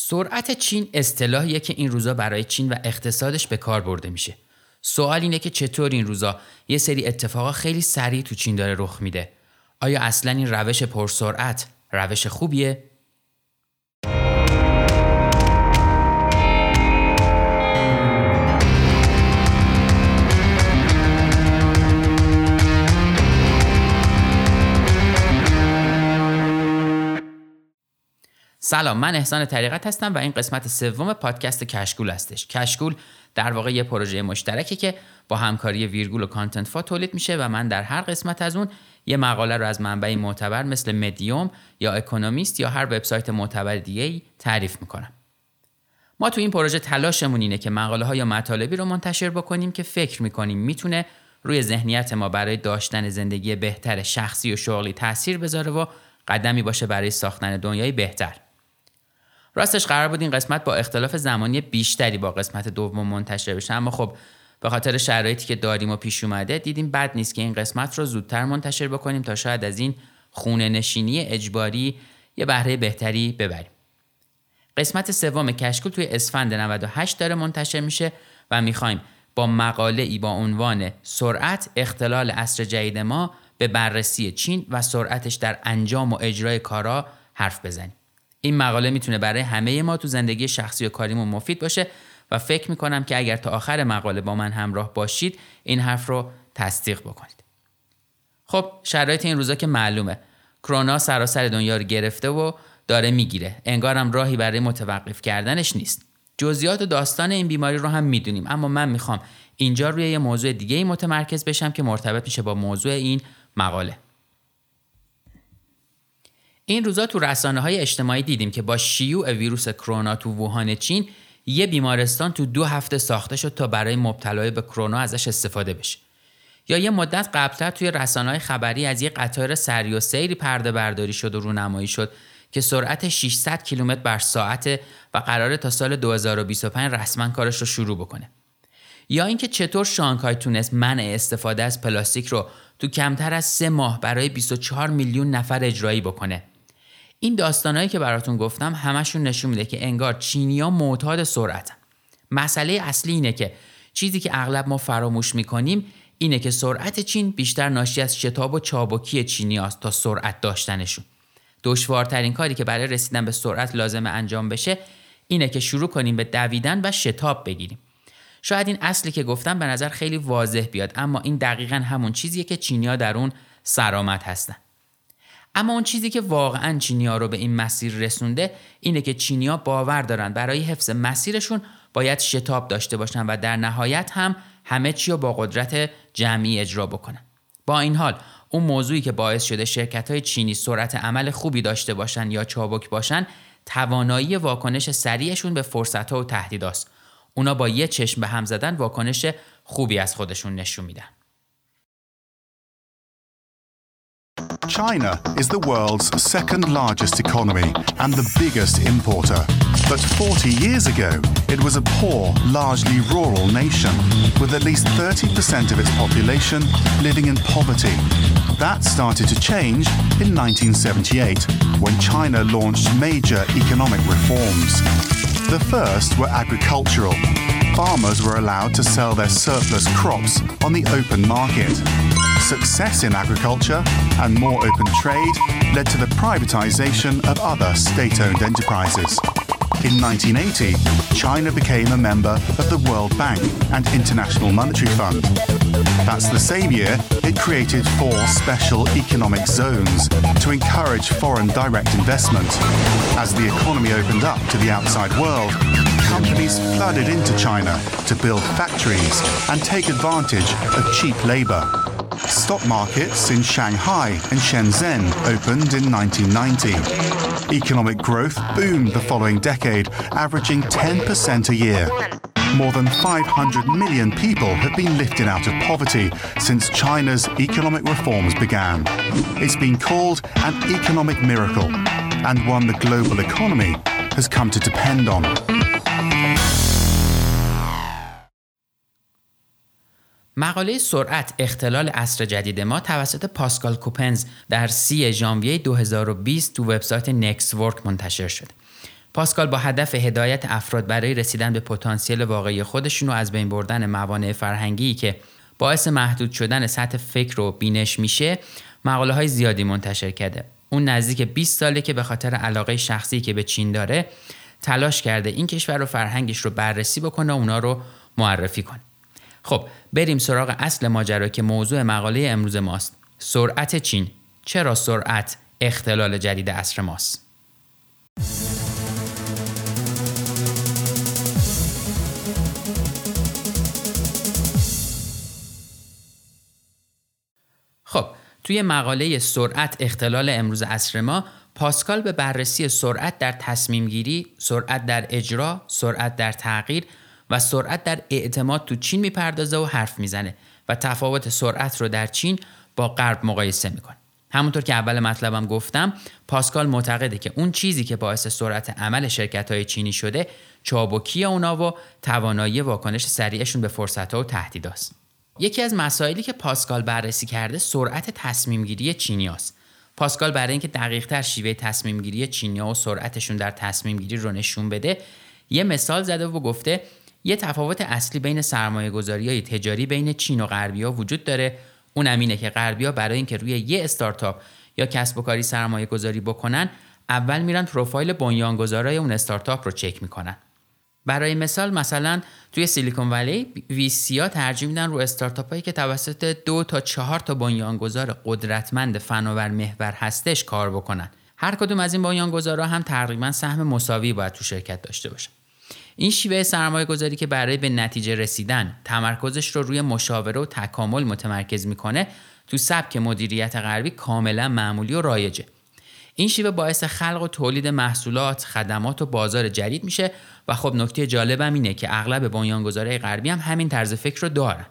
سرعت چین اصطلاحیه که این روزا برای چین و اقتصادش به کار برده میشه. سوال اینه که چطور این روزا یه سری اتفاقا خیلی سریع تو چین داره رخ میده؟ آیا اصلا این روش پرسرعت روش خوبیه؟ سلام، من احسان طریقت هستم و این قسمت سوم پادکست کشکول هستش. کشکول در واقع یه پروژه مشترکی که با همکاری ویرگول و کانتنت فا تولید میشه و من در هر قسمت از اون یه مقاله رو از منبعی معتبر مثل مدیوم یا اکونومیست یا هر وبسایت معتبر دیگه‌ای تعریف میکنم. ما تو این پروژه تلاشمون اینه که مقاله‌ها یا مطالبی رو منتشر بکنیم که فکر میکنیم میتونه روی ذهنیت ما برای داشتن زندگی بهتر شخصی و شغلی تأثیر بذاره و قدمی باشه برای ساختن دنیای بهتر. راستش قرار بود این قسمت با اختلاف زمانی بیشتری با قسمت دوم منتشر بشه، اما خب به خاطر شرایطی که داریم و پیش اومده دیدیم بد نیست که این قسمت رو زودتر منتشر بکنیم تا شاید از این خونه نشینی اجباری یه بهره بهتری ببریم. قسمت سوم کشکول توی اسفند 98 داره منتشر میشه و میخوایم با مقاله ای با عنوان سرعت اختلال عصر جدید ما به بررسی چین و سرعتش در انجام و اجرای کارا حرف بزنیم. این مقاله میتونه برای همه ما تو زندگی شخصی و کاریمون مفید باشه و فکر میکنم که اگر تا آخر مقاله با من همراه باشید این حرف رو تصدیق بکنید. خب شرایط این روزا که معلومه، کرونا سراسر دنیا رو گرفته و داره میگیره، انگارم راهی برای متوقف کردنش نیست. جزئیات و داستان این بیماری رو هم میدونیم، اما من میخوام اینجا روی یه موضوع دیگه‌ای متمرکز بشم که مرتبط میشه با موضوع این مقاله. این روزا تو رسانه‌های اجتماعی دیدیم که با شیوع ویروس کرونا تو ووهان چین یه بیمارستان تو 2 هفته ساخته شد تا برای مبتلای به کرونا ازش استفاده بشه. یا یه مدت قبلتر توی رسانه‌های خبری از یه قطار سری و سیری پرده برداری شد و رونمایی شد که سرعت 600 کیلومتر بر ساعته و قراره تا سال 2025 رسما کارش رو شروع بکنه. یا اینکه چطور شانگهای تونست منع استفاده از پلاستیک رو تو کمتر از 3 ماه برای 24 میلیون نفر اجرایی بکنه. این داستانایی که براتون گفتم همشون نشون میده که انگار چینی‌ها معتاد سرعتن. مسئله اصلی اینه که چیزی که اغلب ما فراموش میکنیم اینه که سرعت چین بیشتر ناشی از شتاب و چابکی چینی‌هاست تا سرعت داشتنشون. دشوارترین کاری که برای رسیدن به سرعت لازمه انجام بشه اینه که شروع کنیم به دویدن و شتاب بگیریم. شاید این اصلی که گفتم به نظر خیلی واضح بیاد، اما این دقیقاً همون چیزیه که چینی‌ها در اون سرآمد هستن. اما اون چیزی که واقعاً چینی‌ها رو به این مسیر رسونده اینه که چینی‌ها باور دارن برای حفظ مسیرشون باید شتاب داشته باشن و در نهایت هم همه چی رو با قدرت جمعی اجرا بکنن. با این حال اون موضوعی که باعث شده شرکت‌های چینی سرعت عمل خوبی داشته باشن یا چابک باشن، توانایی واکنش سریعشون به فرصت‌ها و تهدیداست. اونا با یه چشم به هم زدن واکنش خوبی از خودشون نشون میدن. China is the world's second largest economy and the biggest importer. But 40 years ago, it was a poor, largely rural nation, with at least 30% of its population living in poverty. That started to change in 1978, when China launched major economic reforms. The first were agricultural. Farmers were allowed to sell their surplus crops on the open market. Success in agriculture and more open trade led to the privatization of other state-owned enterprises. In 1980, China became a member of the World Bank and International Monetary Fund. That's the same year it created 4 special economic zones to encourage foreign direct investment. As the economy opened up to the outside world, companies flooded into China to build factories and take advantage of cheap labor. Stock markets in Shanghai and Shenzhen opened in 1990. Economic growth boomed the following decade, averaging 10% a year. More than 500 million people have been lifted out of poverty since China's economic reforms began. It's been called an economic miracle, and one the global economy has come to depend on. مقاله سرعت اختلال عصر جدید ما توسط پاسکال کوپنز در 30 ژانویه 2020 تو وبسایت نکست ورک منتشر شد. پاسکال با هدف هدایت افراد برای رسیدن به پتانسیل واقعی خودشون و از بین بردن موانع فرهنگی که باعث محدود شدن سطح فکر و بینش میشه، مقاله‌های زیادی منتشر کرده. اون نزدیک 20 ساله که به خاطر علاقه شخصی که به چین داره تلاش کرده این کشور و فرهنگش رو بررسی بکنه و اونا رو معرفی کنه. خب بریم سراغ اصل ماجرا که موضوع مقاله امروز ماست. سرعت چین، چرا سرعت اختلال جدید عصر ماست؟ خب توی مقاله سرعت اختلال امروز عصر ما، پاسکال به بررسی سرعت در تصمیم گیری، سرعت در اجرا، سرعت در تغییر و سرعت در اعتماد تو چین میپردازه و حرف میزنه و تفاوت سرعت رو در چین با غرب مقایسه میکنه. همونطور که اول مطلبم گفتم، پاسکال معتقده که اون چیزی که باعث سرعت عمل شرکت‌های چینی شده، چابکی اونا و توانایی واکنش سریعشون به فرصت‌ها و تهدیداست. یکی از مسائلی که پاسکال بررسی کرده سرعت تصمیم گیری چینیاست. پاسکال برای اینکه دقیق‌تر شیوه تصمیم گیری چینی‌ها و سرعتشون در تصمیم گیری رو نشون بده، یه مثال زده و گفته یه تفاوت اصلی بین سرمایه‌گذاری‌های تجاری بین چین و غربی‌ها وجود داره. اون امینه که غربی‌ها برای اینکه روی یه استارتاپ یا کسب و کاری سرمایه‌گذاری بکنن، اول میرن پروفایل بنیانگذارای اون استارتاپ رو چک میکنن. برای مثال مثلا توی سیلیکون ولی ویسیا ترجیح میدن رو استارتاپایی که توسط 2 تا 4 تا بنیانگذار قدرتمند فناور محور هستش کار بکنن. هر کدوم از این بنیانگذارا هم تقریبا سهم مساوی باید تو شرکت داشته باشن. این شیوه سرمایه‌گذاری که برای به نتیجه رسیدن تمرکزش رو روی مشاوره و تکامل متمرکز میکنه، تو سبک مدیریت غربی کاملا معمولی و رایجه. این شیوه باعث خلق و تولید محصولات، خدمات و بازار جدید میشه و خب نکته جالبم اینه که اغلب بنیانگذارهای غربی هم همین طرز فکر رو دارن.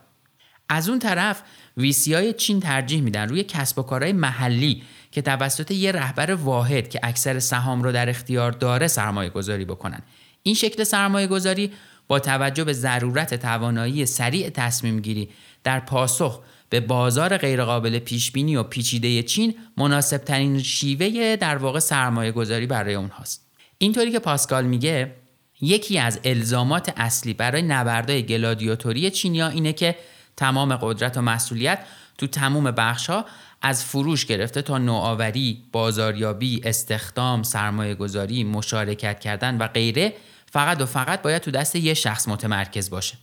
از اون طرف ویسیای چین ترجیح میدن روی کسب و کارهای محلی که توسط یه رهبر واحد که اکثر سهام رو در اختیار داره سرمایه‌گذاری بکنن. این شکل سرمایه‌گذاری با توجه به ضرورت توانایی سریع تصمیم گیری در پاسخ به بازار غیرقابل پیشبینی و پیچیده چین، مناسب ترین شیوه در واقع سرمایه‌گذاری برای اونهاست. اینطوری که پاسکال میگه یکی از الزامات اصلی برای نبردهای گلادیاتوری چینیا اینه که تمام قدرت و مسئولیت تو تمام بخش‌ها از فروش گرفته تا نوآوری، بازاریابی، استخدام، سرمایه‌گذاری، مشارکت کردن و غیره فقط و فقط باید تو دست یه شخص متمرکز باشه.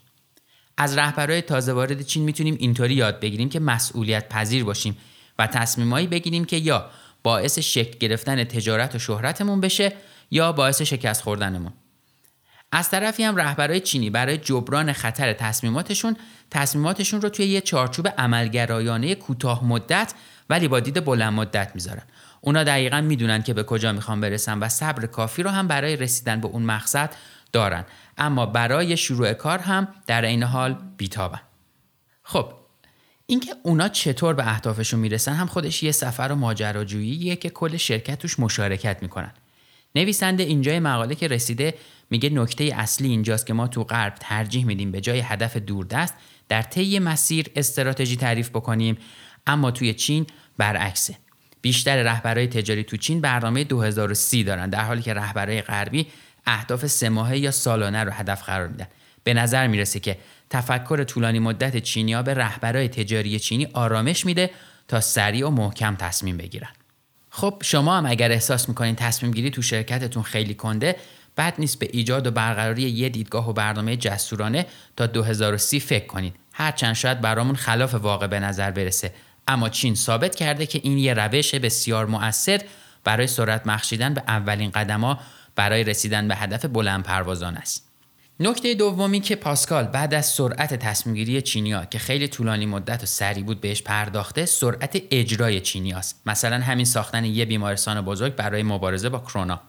از رهبرای تازه وارد چین میتونیم اینطوری یاد بگیریم که مسئولیت پذیر باشیم و تصمیمایی بگیریم که یا باعث شکل گرفتن تجارت و شهرتمون بشه یا باعث شکست خوردنمون. از طرفی هم رهبرای چینی برای جبران خطر تصمیماتشون رو توی یه چارچوب عملگرایانه کوتاه مدت ولی با دید بلند مدت میذارن. اونا دقیقاً میدونن که به کجا میخوان برسن و صبر کافی رو هم برای رسیدن به اون مقصد دارن، اما برای شروع کار هم در این حال بیتابن. خب اینکه اونا چطور به اهدافشون میرسن هم خودش یه سفر و ماجراجوییه که کل شرکت توش مشارکت میکنن. نویسنده اینجای مقاله که رسیده میگه نکته اصلی اینجاست که ما تو غرب ترجیح میدیم به جای هدف دوردست در طی مسیر استراتژی تعریف بکنیم، اما توی چین برعکسه. بیشتر رهبرای تجاری تو چین برنامه 2030 دارن، در حالی که رهبرای غربی اهداف 3 ماهه یا سالانه رو هدف قرار میدن. به نظر میرسه که تفکر طولانی مدت چینی‌ها به رهبرای تجاری چینی آرامش میده تا سریع و محکم تصمیم بگیرن. خب شما هم اگر احساس میکنین تصمیم گیری تو شرکتتون خیلی کنده، بد نیست به ایجاد و برقراری یه دیدگاه و برنامه جسورانه تا 2030 فکر کنین. هرچند شاید برامون خلاف واقع به نظر برسه، اما چین ثابت کرده که این یه روش بسیار مؤثر برای سرعت بخشیدن به اولین قدم‌ها برای رسیدن به هدف بلندپروازانه است. نکته دومی که پاسکال بعد از سرعت تصمیم‌گیری چینی‌ها که خیلی طولانی مدت و سریع بود بهش پرداخته، سرعت اجرای چینی‌هاست. مثلا همین ساختن یه بیمارستان بزرگ برای مبارزه با کرونا.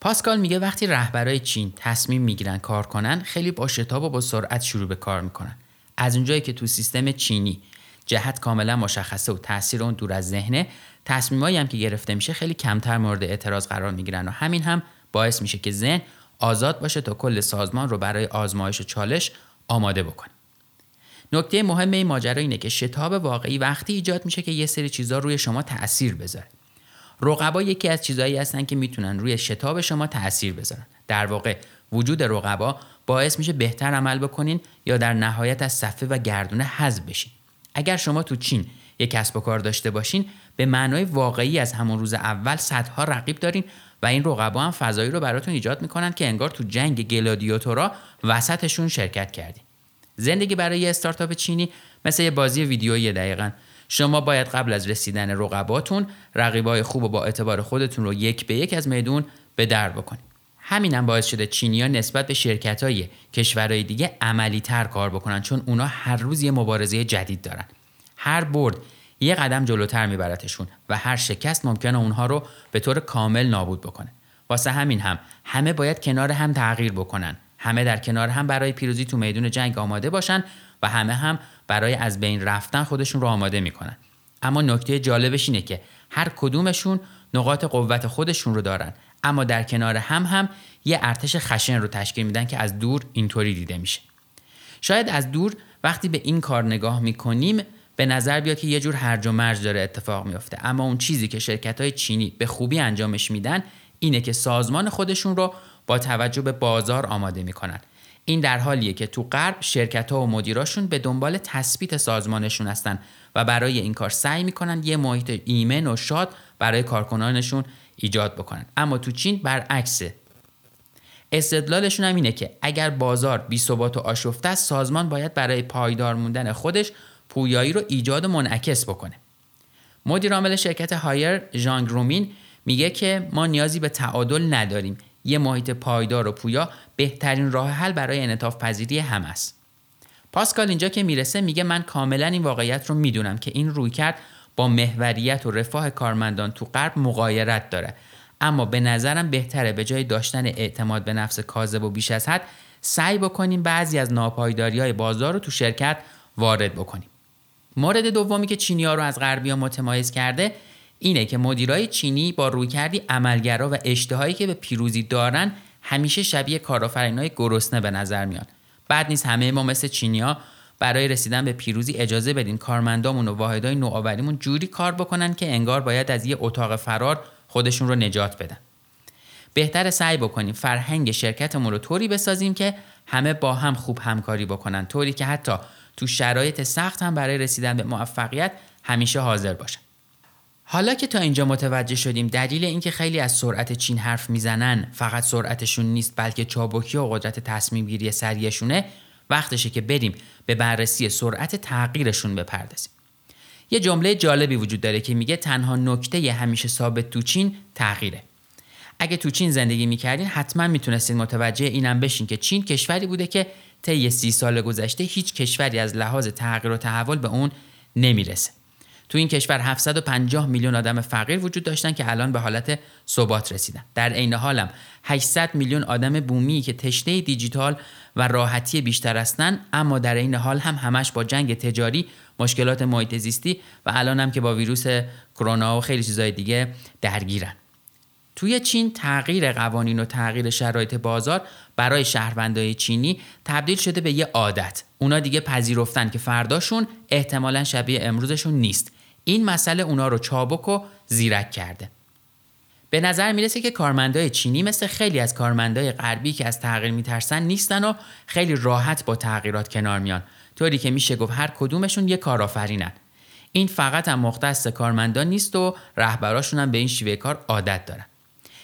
پاسکال میگه وقتی رهبرای چین تصمیم میگیرن کار کنن، خیلی با شتاب و با سرعت شروع به کار میکنن. از اونجایی که تو سیستم چینی جهت کاملا مشخصه و تاثیر اون دور از ذهنه، تصمیمایی هم که گرفته میشه خیلی کمتر مورد اعتراض قرار میگیرن و همین هم باعث میشه که ذهن آزاد باشه تا کل سازمان رو برای آزمایش و چالش آماده بکنه. نکته مهم این ماجرا اینه که شتاب واقعی وقتی ایجاد میشه که یه سری چیزا روی شما تاثیر بذاره. رقبا یکی از چیزایی هستن که میتونن روی شتاب شما تأثیر بذارن. در واقع وجود رقبا باعث میشه بهتر عمل بکنین یا در نهایت از صفحه و گردونه حذف بشین. اگر شما تو چین یک کسب و کار داشته باشین، به معنای واقعی از همون روز اول صدها رقیب دارین و این رقبا هم فضایی رو براتون ایجاد میکنن که انگار تو جنگ گلادیاتورا وسطشون شرکت کردین. زندگی برای استارتاپ چینی مثل یه بازی ویدیویی دقیقاً. شما باید قبل از رسیدن رقباتون، رقیبای خوب و با اعتبار خودتون رو یک به یک از میدون به در بکنید. همینم باعث شده چینی‌ها نسبت به شرکت‌های کشورهای دیگه عملی‌تر کار بکنن، چون اونا هر روز یه مبارزه جدید دارن. هر برد یه قدم جلوتر میبرتشون و هر شکست ممکنه اونها رو به طور کامل نابود بکنه. واسه همین هم همه باید کنار هم تغییر بکنن. همه در کنار هم برای پیروزی تو میدون جنگ آماده باشن و همه هم برای از بین رفتن خودشون رو آماده میکنن. اما نکته جالبش اینه که هر کدومشون نقاط قوت خودشون رو دارن، اما در کنار هم یه ارتش خشن رو تشکیل میدن که از دور اینطوری دیده میشه. شاید از دور وقتی به این کار نگاه میکنیم به نظر بیاد که یه جور هرج و مرج داره اتفاق میفته، اما اون چیزی که شرکت‌های چینی به خوبی انجامش میدن اینه که سازمان خودشون رو با توجه به بازار آماده میکنن. این در حالیه که تو غرب شرکت‌ها و مدیراشون به دنبال تثبیت سازمانشون هستن و برای این کار سعی میکنن یه محیط ایمن و شاد برای کارکنانشون ایجاد بکنن، اما تو چین برعکسه. استدلالشون هم اینه که اگر بازار بی‌ثبات و آشفته است، سازمان باید برای پایدار موندن خودش پویایی رو ایجاد و منعکس بکنه. مدیر عامل شرکت هایر ژانگ رومین میگه که ما نیازی به تعادل نداریم. یه محیط پایدار و پویا بهترین راه حل برای انعطاف پذیری هم است. پاسکال اینجا که میرسه میگه من کاملا این واقعیت رو میدونم که این رویکرد با محوریت و رفاه کارمندان تو غرب مغایرت داره، اما به نظرم بهتره به جای داشتن اعتماد به نفس کاذب و بیش از حد سعی بکنیم بعضی از ناپایداری‌های بازار رو تو شرکت وارد بکنیم. مورد دومی که چینی‌ها رو از غربی‌ها متمایز کرده اینه که مدیرای چینی با رویکردی عملگرا و اشتهایی که به پیروزی دارن همیشه شبیه کارآفرینای گرسنه به نظر میان. بعد نیست همه ما مثل چینی‌ها برای رسیدن به پیروزی اجازه بدین کارمندامون و واحدهای نوآوریمون جوری کار بکنن که انگار باید از یه اتاق فرار خودشون رو نجات بدن. بهتره سعی بکنیم فرهنگ شرکتمون رو طوری بسازیم که همه با هم خوب همکاری بکنن، طوری که حتی تو شرایط سخت هم برای رسیدن به موفقیت همیشه حاضر باشن. حالا که تا اینجا متوجه شدیم دلیل اینکه خیلی از سرعت چین حرف میزنن فقط سرعتشون نیست، بلکه چابکی و قدرت تصمیم گیری سریعشونه، وقتشه که بریم به بررسی سرعت تغییرشون بپردازیم. یه جمله جالبی وجود داره که میگه تنها نکته همیشه ثابت تو چین تغییره. اگه تو چین زندگی میکردین حتما میتونستین متوجه اینم بشین که چین کشوری بوده که طی 30 سال گذشته هیچ کشوری از لحاظ تغییر و تحول به اون نمیرسه. تو این کشور 750 میلیون آدم فقیر وجود داشتن که الان به حالت ثبات رسیدن. در عین حال 800 میلیون آدم بومی که تشنه دیجیتال و راحتی بیشتر هستن، اما در عین حال هم همش با جنگ تجاری، مشکلات محیط زیستی و الان هم که با ویروس کرونا و خیلی چیزای دیگه درگیرن. توی چین تغییر قوانین و تغییر شرایط بازار برای شهروندای چینی تبدیل شده به یه عادت. اونا دیگه پذیرفتن که فرداشون احتمالاً شبیه امروزشون نیست. این مسئله اونا رو چابک و زیرک کرده. به نظر میرسه که کارمندای چینی مثل خیلی از کارمندای غربی که از تغییر میترسن نیستن و خیلی راحت با تغییرات کنار میان، طوری که میشه گفت هر کدومشون یه کارآفرینن. این فقط هم مختص کارمندان نیست و رهبراشون هم به این شیوه کار عادت دارن.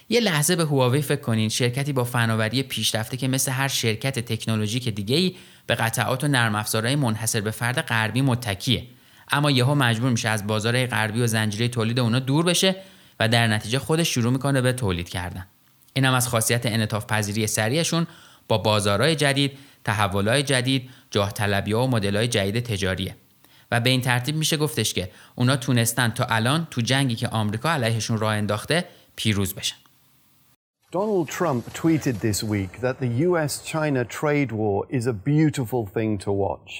یه لحظه به هواوی فکر کنین، شرکتی با فناوری پیشرفته که مثل هر شرکت تکنولوژیک دیگه‌ای به قطعات و نرم افزارهای منحصر به فرد غربی متکیه، اما یهو مجبور میشه از بازارهای غربی و زنجیره تولید اونا دور بشه و در نتیجه خودش شروع میکنه به تولید کردن. اینم از خاصیت انعطاف پذیری سریعشون با بازارهای جدید، تحولهای جدید، جاه طلبی‌ها و مدل‌های جدید تجاریه. و به این ترتیب میشه گفتش که اونا تونستن تا الان تو جنگی که آمریکا علیهشون راه انداخته پیروز بشن. Donald Trump tweeted this week that the US-China trade war is a beautiful thing to watch.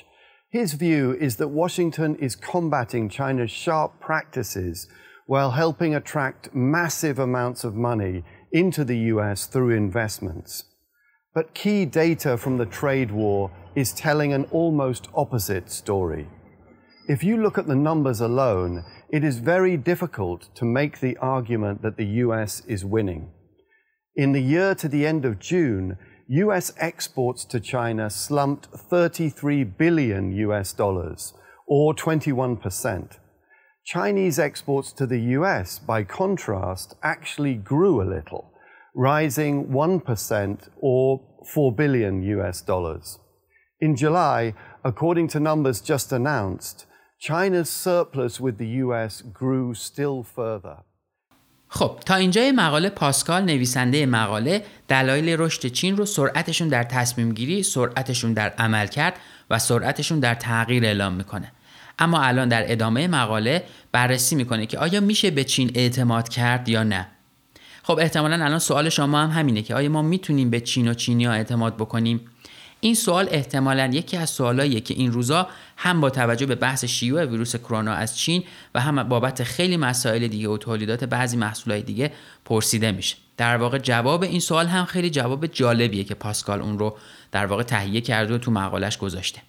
His view is that Washington is combating China's sharp practices while helping attract massive amounts of money into the US through investments. But key data from the trade war is telling an almost opposite story. If you look at the numbers alone, it is very difficult to make the argument that the US is winning. In the year to the end of June, US exports to China slumped $33 billion, or 21%. Chinese exports to the US, by contrast, actually grew a little, rising 1% or $4 billion. In July, according to numbers just announced, China's surplus with the US grew still further. خب تا اینجای مقاله پاسکال نویسنده مقاله دلایل رشد چین رو سرعتشون در تصمیم گیری، سرعتشون در عمل کرد و سرعتشون در تغییر اعلام میکنه. اما الان در ادامه مقاله بررسی میکنه که آیا میشه به چین اعتماد کرد یا نه. خب احتمالاً الان سوال شما هم همینه که آیا ما میتونیم به چین و چینی‌ها اعتماد بکنیم؟ این سوال احتمالاً یکی از سوالاییه که این روزا هم با توجه به بحث شیوع ویروس کرونا از چین و هم بابت خیلی مسائل دیگه و تولیدات بعضی محصولات دیگه پرسیده میشه. در واقع جواب این سوال هم خیلی جواب جالبیه که پاسکال اون رو در واقع تهیه کرده و تو مقاله‌اش گذاشته.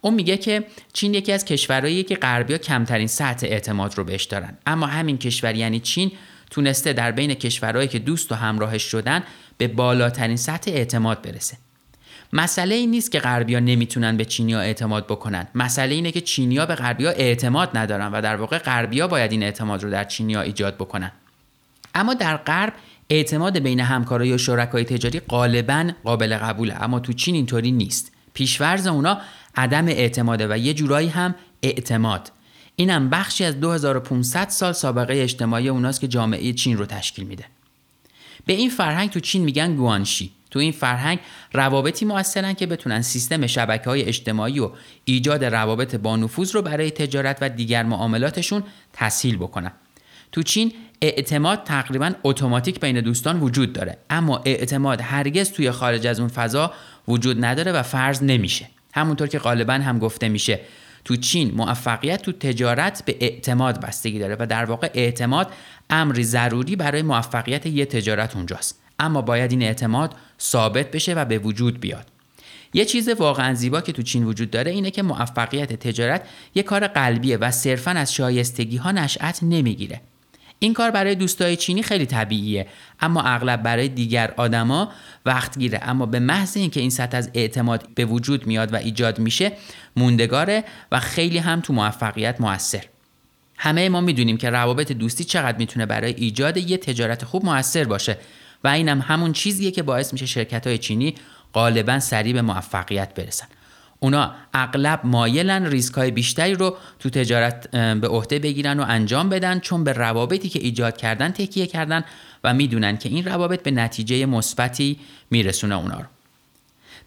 اون میگه که چین یکی از کشوراییه که غربی‌ها کمترین سطح اعتماد رو بهش دارن، اما همین کشور یعنی چین تونسته در بین کشورهایی که دوست و همراهش شدن به بالاترین سطح اعتماد برسه. مسئله این نیست که غربی‌ها نمیتونن به چینی‌ها اعتماد بکنن، مسئله اینه که چینی‌ها به غربی‌ها اعتماد ندارن و در واقع غربی‌ها باید این اعتماد رو در چینی‌ها ایجاد بکنن. اما در غرب اعتماد بین همکارای و شرکای تجاری غالباً قابل قبوله، اما تو چین اینطوری نیست. پیش‌فرض اونا عدم اعتماده و یه جورایی هم اعتماد. اینم بخشی از 2500 سال سابقه اجتماعی اوناست که جامعه چین رو تشکیل میده. به این فرهنگ تو چین میگن گوانشی. تو این فرهنگ روابطی مؤثرن که بتونن سیستم شبکه‌های اجتماعی و ایجاد روابط با نفوذ رو برای تجارت و دیگر معاملاتشون تسهیل بکنن. تو چین اعتماد تقریباً اتوماتیک بین دوستان وجود داره، اما اعتماد هرگز توی خارج از اون فضا وجود نداره و فرض نمیشه. همونطور که غالباً هم گفته میشه تو چین موفقیت تو تجارت به اعتماد بستگی داره و در واقع اعتماد امری ضروری برای موفقیت یه تجارت اونجاست، اما باید این اعتماد ثابت بشه و به وجود بیاد. یه چیز واقعا زیبا که تو چین وجود داره اینه که موفقیت تجارت یه کار قلبیه و صرفاً از شایستگی ها نشأت نمیگیره. این کار برای دوستای چینی خیلی طبیعیه، اما اغلب برای دیگر آدما وقت گیره، اما به محض اینکه این سطح از اعتماد به وجود میاد و ایجاد میشه موندگاره و خیلی هم تو موفقیت موثر. همه ما میدونیم که روابط دوستی چقدر میتونه برای ایجاد یه تجارت خوب موثر باشه و اینم همون چیزیه که باعث میشه شرکت‌های چینی غالباً سریع به موفقیت برسن. اونا اغلب مایلن ریسک‌های بیشتری رو تو تجارت به عهده بگیرن و انجام بدن، چون به روابطی که ایجاد کردن تکیه کردن و میدونن که این روابط به نتیجه مثبتی میرسونه اونا رو.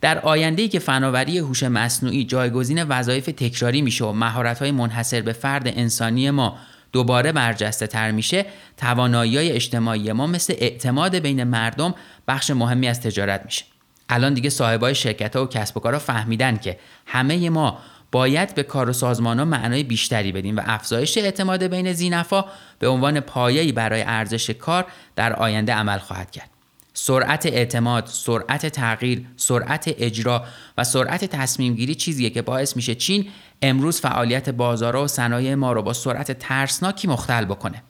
در آینده‌ای که فناوری هوش مصنوعی جایگزین وظایف تکراری میشه و مهارت‌های منحصر به فرد انسانی ما دوباره برجسته‌تر میشه، توانایی‌های اجتماعی ما مثل اعتماد بین مردم بخش مهمی از تجارت میشه. الان دیگه صاحبای شرکت‌ها و کسب و کارها فهمیدن که همه ما باید به کار و سازمان‌ها معنای بیشتری بدیم و افزایش اعتماد بین ذی‌نفع به عنوان پایه‌ای برای ارزش کار در آینده عمل خواهد کرد. سرعت اعتماد، سرعت تغییر، سرعت اجرا و سرعت تصمیم‌گیری چیزیه که باعث میشه چین امروز فعالیت بازارها و صنایع ما رو با سرعت ترسناکی مختل بکنه.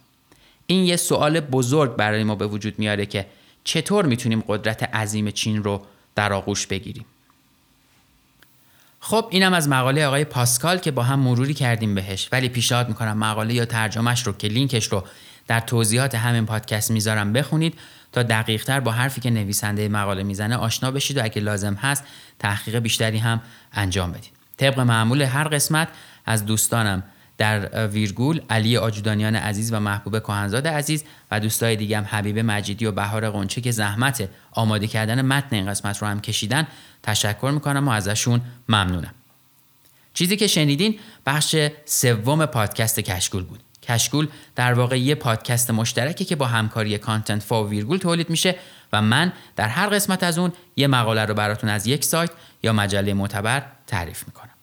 این یه سوال بزرگ برای ما به وجود میاره که چطور میتونیم قدرت عظیم چین رو در آغوش بگیریم. خب اینم از مقاله آقای پاسکال که با هم مروری کردیم بهش، ولی پیشنهاد میکنم مقاله یا ترجمهش رو که لینکش رو در توضیحات همین پادکست میذارم بخونید تا دقیق‌تر با حرفی که نویسنده مقاله میزنه آشنا بشید و اگه لازم هست تحقیق بیشتری هم انجام بدید. طبق معمول هر قسمت از دوستانم در ویرگول، علی آجودانیان عزیز و محبوب کهنزاد عزیز و دوستای دیگه هم حبیب مجیدی و بحار غنچه که زحمت آماده کردن متن این قسمت رو هم کشیدن تشکر میکنم و ازشون ممنونم. چیزی که شنیدین بخش سوم پادکست کشکول بود. کشکول در واقع یه پادکست مشترکی که با همکاری کانتنت فا و ویرگول تولید میشه و من در هر قسمت از اون یه مقاله رو براتون از یک سایت یا مجله معتبر تعریف میکنم.